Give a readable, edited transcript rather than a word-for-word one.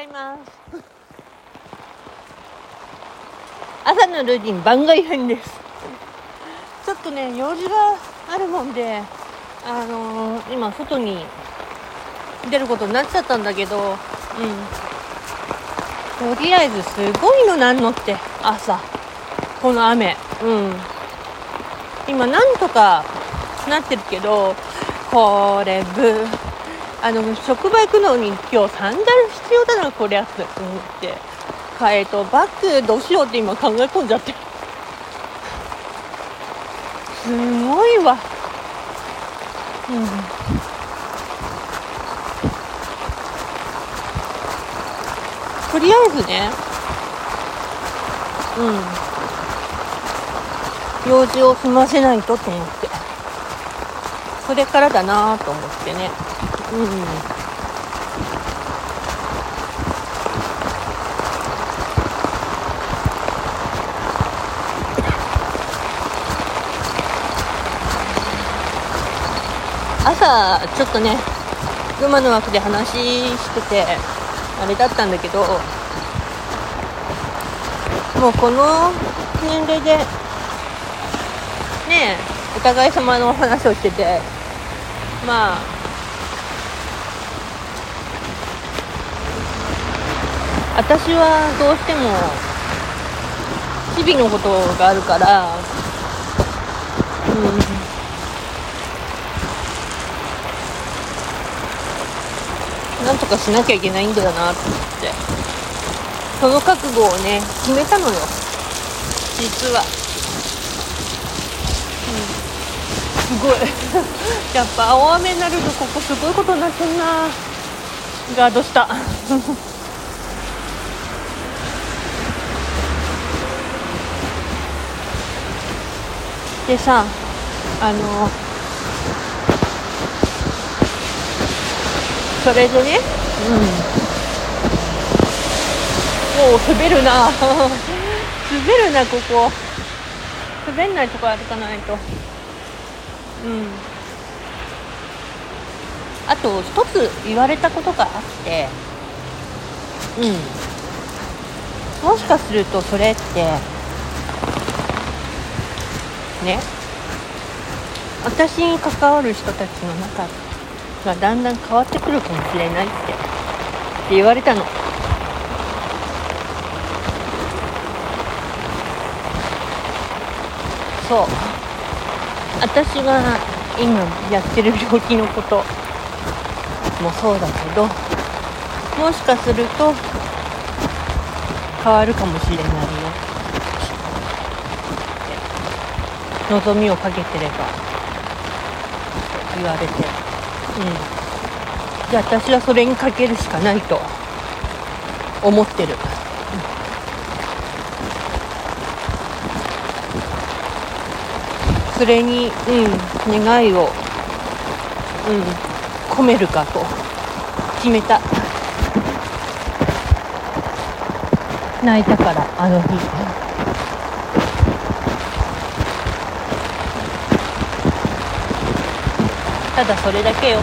ざいます。朝のルーティン番外編です。ちょっとね、用事があるもんで、今外に出ることになっちゃったんだけど、うん。とりあえずすごいのなんのって朝この雨、うん。今なんとかなってるけど、これ職場行くのに今日サンダル必要だなこりゃって思って、バッグどうしようって今考え込んじゃってる。すごいわ。うん。とりあえずね、うん。用事を済ませないとと思って。それからだなと思ってね。うん、朝ちょっとね群馬の枠で話しててあれだったんだけど、もうこの年齢でねお互い様の話をしてて、まあ私はどうしても日々のことがあるから、うん、なんとかしなきゃいけないんだよなって思って、その覚悟をね決めたのよ、実は。うん、すごいやっぱ大雨になるとここすごいことになってんな。ガードした。でさ、それでね、うん、もう滑るな滑るな、ここ滑んないとこ歩かないと、うん、あと一つ言われたことがあって、うん、もしかするとそれってね、私に関わる人たちの中がだんだん変わってくるかもしれないって言われたの。そう、私が今やってる病気のこともそうだけど、もしかすると変わるかもしれないよ。望みをかけてれば言われて、うん、じゃあ私はそれにかけるしかないと思ってる、うん、それに、うん、願いを、込めるかと決めた。泣いたからあの日。ただそれだけよ。